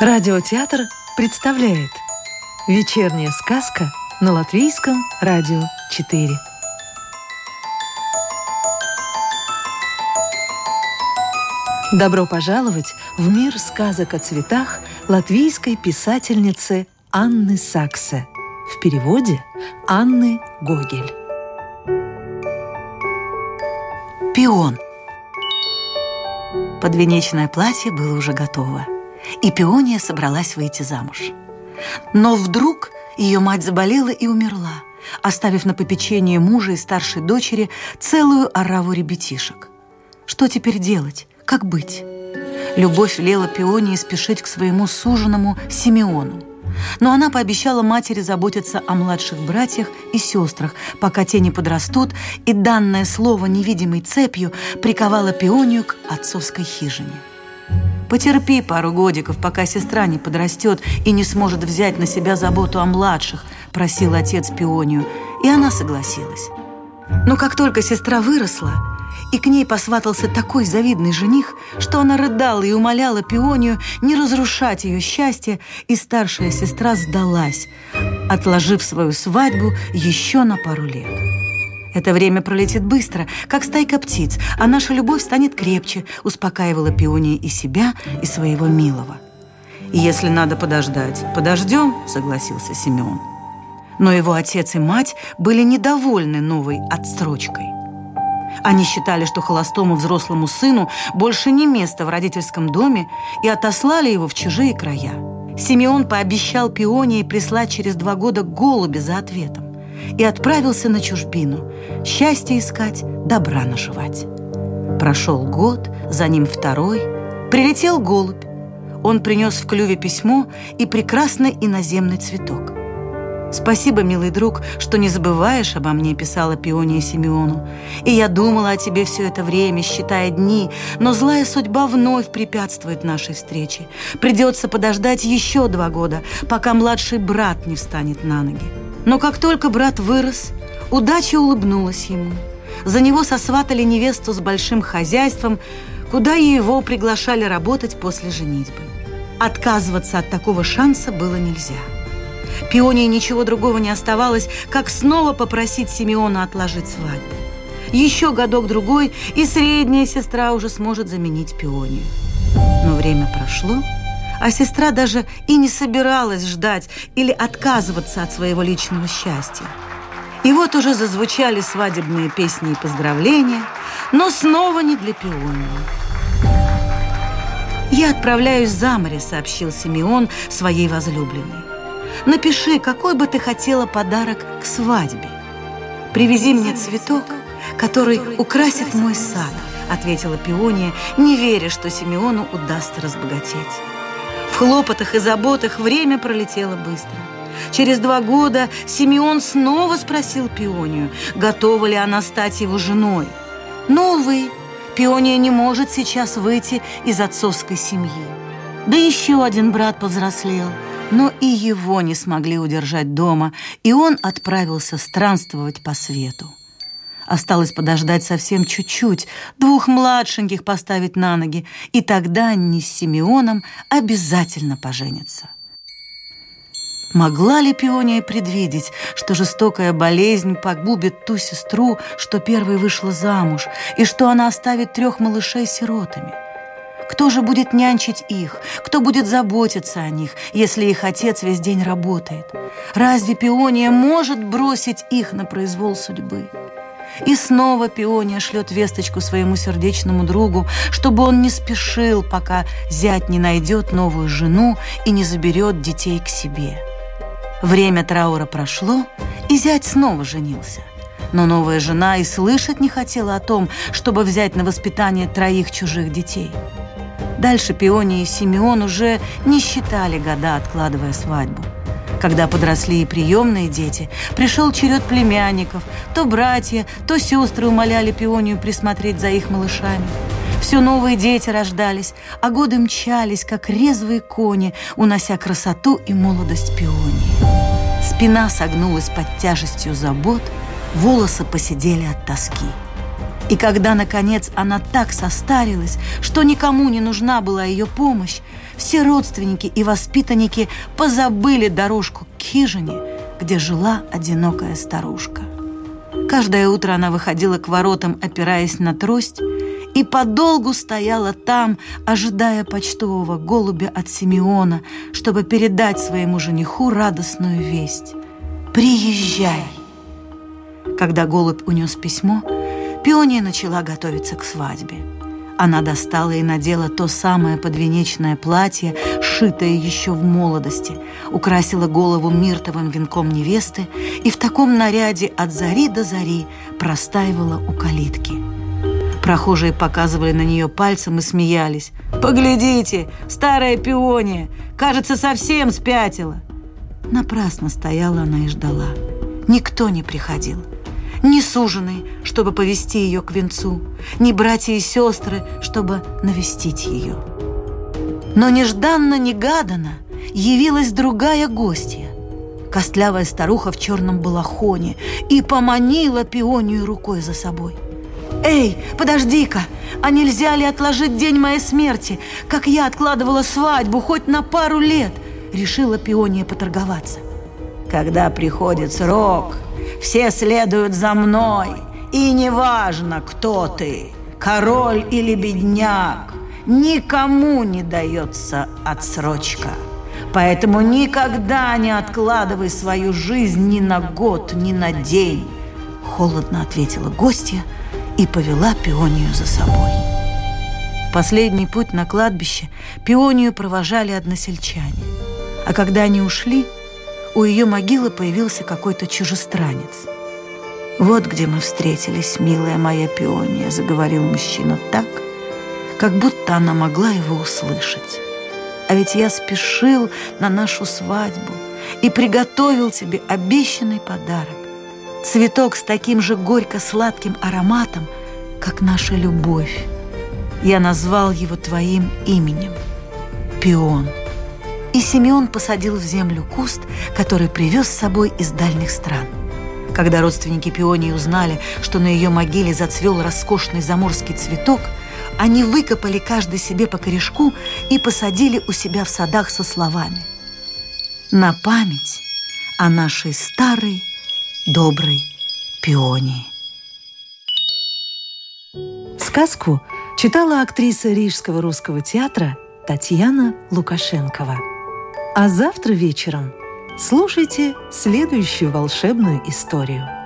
Радиотеатр представляет «Вечерняя сказка» на Латвийском радио 4. Добро пожаловать в мир сказок о цветах латвийской писательницы Анны Саксе. В переводе Анны Гогель. Пион. Подвенечное платье было уже готово, и пиония собралась выйти замуж. Но вдруг ее мать заболела и умерла, оставив на попечение мужа и старшей дочери целую ораву ребятишек. Что теперь делать? Как быть? Любовь велела пионии спешить к своему суженому Симеону. Но она пообещала матери заботиться о младших братьях и сестрах, пока те не подрастут, и данное слово невидимой цепью приковало пионию к отцовской хижине. «Потерпи пару годиков, пока сестра не подрастет и не сможет взять на себя заботу о младших», – просил отец пионию, и она согласилась. Но как только сестра выросла, и к ней посватался такой завидный жених, что она рыдала и умоляла пионию не разрушать ее счастье, и старшая сестра сдалась, отложив свою свадьбу еще на пару лет. «Это время пролетит быстро, как стайка птиц, а наша любовь станет крепче», успокаивала пиония и себя, и своего милого. «Если надо подождать, подождем», согласился Симеон. Но его отец и мать были недовольны новой отсрочкой. Они считали, что холостому взрослому сыну больше не место в родительском доме, и отослали его в чужие края. Симеон пообещал пионии прислать через 2 года голубя за ответом и отправился на чужбину счастье искать, добра наживать. Прошел год, за ним 2, прилетел голубь. Он принес в клюве письмо и прекрасный иноземный цветок. «Спасибо, милый друг, что не забываешь обо мне», – писала пиония Симеону. «И я думала о тебе все это время, считая дни, но злая судьба вновь препятствует нашей встрече. Придется подождать еще 2 года, пока младший брат не встанет на ноги». Но как только брат вырос, удача улыбнулась ему. За него сосватали невесту с большим хозяйством, куда и его приглашали работать после женитьбы. Отказываться от такого шанса было нельзя. Пионии ничего другого не оставалось, как снова попросить Симеона отложить свадьбу. Еще годок-другой, и средняя сестра уже сможет заменить пионию. Но время прошло, а сестра даже и не собиралась ждать или отказываться от своего личного счастья. И вот уже зазвучали свадебные песни и поздравления, но снова не для пионии. «Я отправляюсь за море», – сообщил Симеон своей возлюбленной. «Напиши, какой бы ты хотела подарок к свадьбе». «Привези мне цветок, который украсит мой сад», – ответила пиония, не веря, что Симеону удастся разбогатеть. В хлопотах и заботах время пролетело быстро. Через 2 года Симеон снова спросил пионию, готова ли она стать его женой. Но, увы, пиония не может сейчас выйти из отцовской семьи. Да еще один брат повзрослел. Но и его не смогли удержать дома, и он отправился странствовать по свету. Осталось подождать совсем чуть-чуть, 2 младшеньких поставить на ноги, и тогда они с Симеоном обязательно поженятся. Могла ли пиония предвидеть, что жестокая болезнь погубит ту сестру, что первой вышла замуж, и что она оставит 3 малышей сиротами? Кто же будет нянчить их? Кто будет заботиться о них, если их отец весь день работает? Разве пиония может бросить их на произвол судьбы? И снова пиония шлет весточку своему сердечному другу, чтобы он не спешил, пока зять не найдет новую жену и не заберет детей к себе. Время траура прошло, и зять снова женился. Но новая жена и слышать не хотела о том, чтобы взять на воспитание 3 чужих детей. Дальше пиония и Симеон уже не считали года, откладывая свадьбу. Когда подросли и приемные дети, пришел черед племянников. То братья, то сестры умоляли пионию присмотреть за их малышами. Все новые дети рождались, а годы мчались, как резвые кони, унося красоту и молодость пионии. Спина согнулась под тяжестью забот, волосы поседели от тоски. И когда, наконец, она так состарилась, что никому не нужна была ее помощь, все родственники и воспитанники позабыли дорожку к хижине, где жила одинокая старушка. Каждое утро она выходила к воротам, опираясь на трость, и подолгу стояла там, ожидая почтового голубя от Симеона, чтобы передать своему жениху радостную весть. «Приезжай!» Когда голубь унес письмо, Пиония начала готовиться к свадьбе. Она достала и надела то самое подвенечное платье, сшитое еще в молодости, украсила голову миртовым венком невесты и в таком наряде от зари до зари простаивала у калитки. Прохожие показывали на нее пальцем и смеялись. «Поглядите, старая Пиония, кажется, совсем спятила!» Напрасно стояла она и ждала. Никто не приходил. Ни суженые, чтобы повести ее к венцу, ни братья и сестры, чтобы навестить ее. Но нежданно-негаданно явилась другая гостья, костлявая старуха в черном балахоне, и поманила Пионию рукой за собой. «Эй, подожди-ка, а нельзя ли отложить день моей смерти, как я откладывала свадьбу хоть на пару лет?» Решила Пиония поторговаться. «Когда приходит срок, все следуют за мной, и неважно, кто ты, король или бедняк, никому не дается отсрочка. Поэтому никогда не откладывай свою жизнь ни на год, ни на день», — холодно ответила гостья и повела Пионию за собой. В последний путь на кладбище Пионию провожали односельчане. А когда они ушли, у ее могилы появился какой-то чужестранец. «Вот где мы встретились, милая моя Пиония», — заговорил мужчина так, как будто она могла его услышать. «А ведь я спешил на нашу свадьбу и приготовил тебе обещанный подарок. Цветок с таким же горько-сладким ароматом, как наша любовь. Я назвал его твоим именем — Пион». И Симеон посадил в землю куст, который привез с собой из дальних стран. Когда родственники Пионии узнали, что на ее могиле зацвел роскошный заморский цветок, они выкопали каждый себе по корешку и посадили у себя в садах со словами: «На память о нашей старой, доброй Пионии». Сказку читала актриса Рижского Русского театра Татьяна Лукашенкова. А завтра вечером слушайте следующую волшебную историю.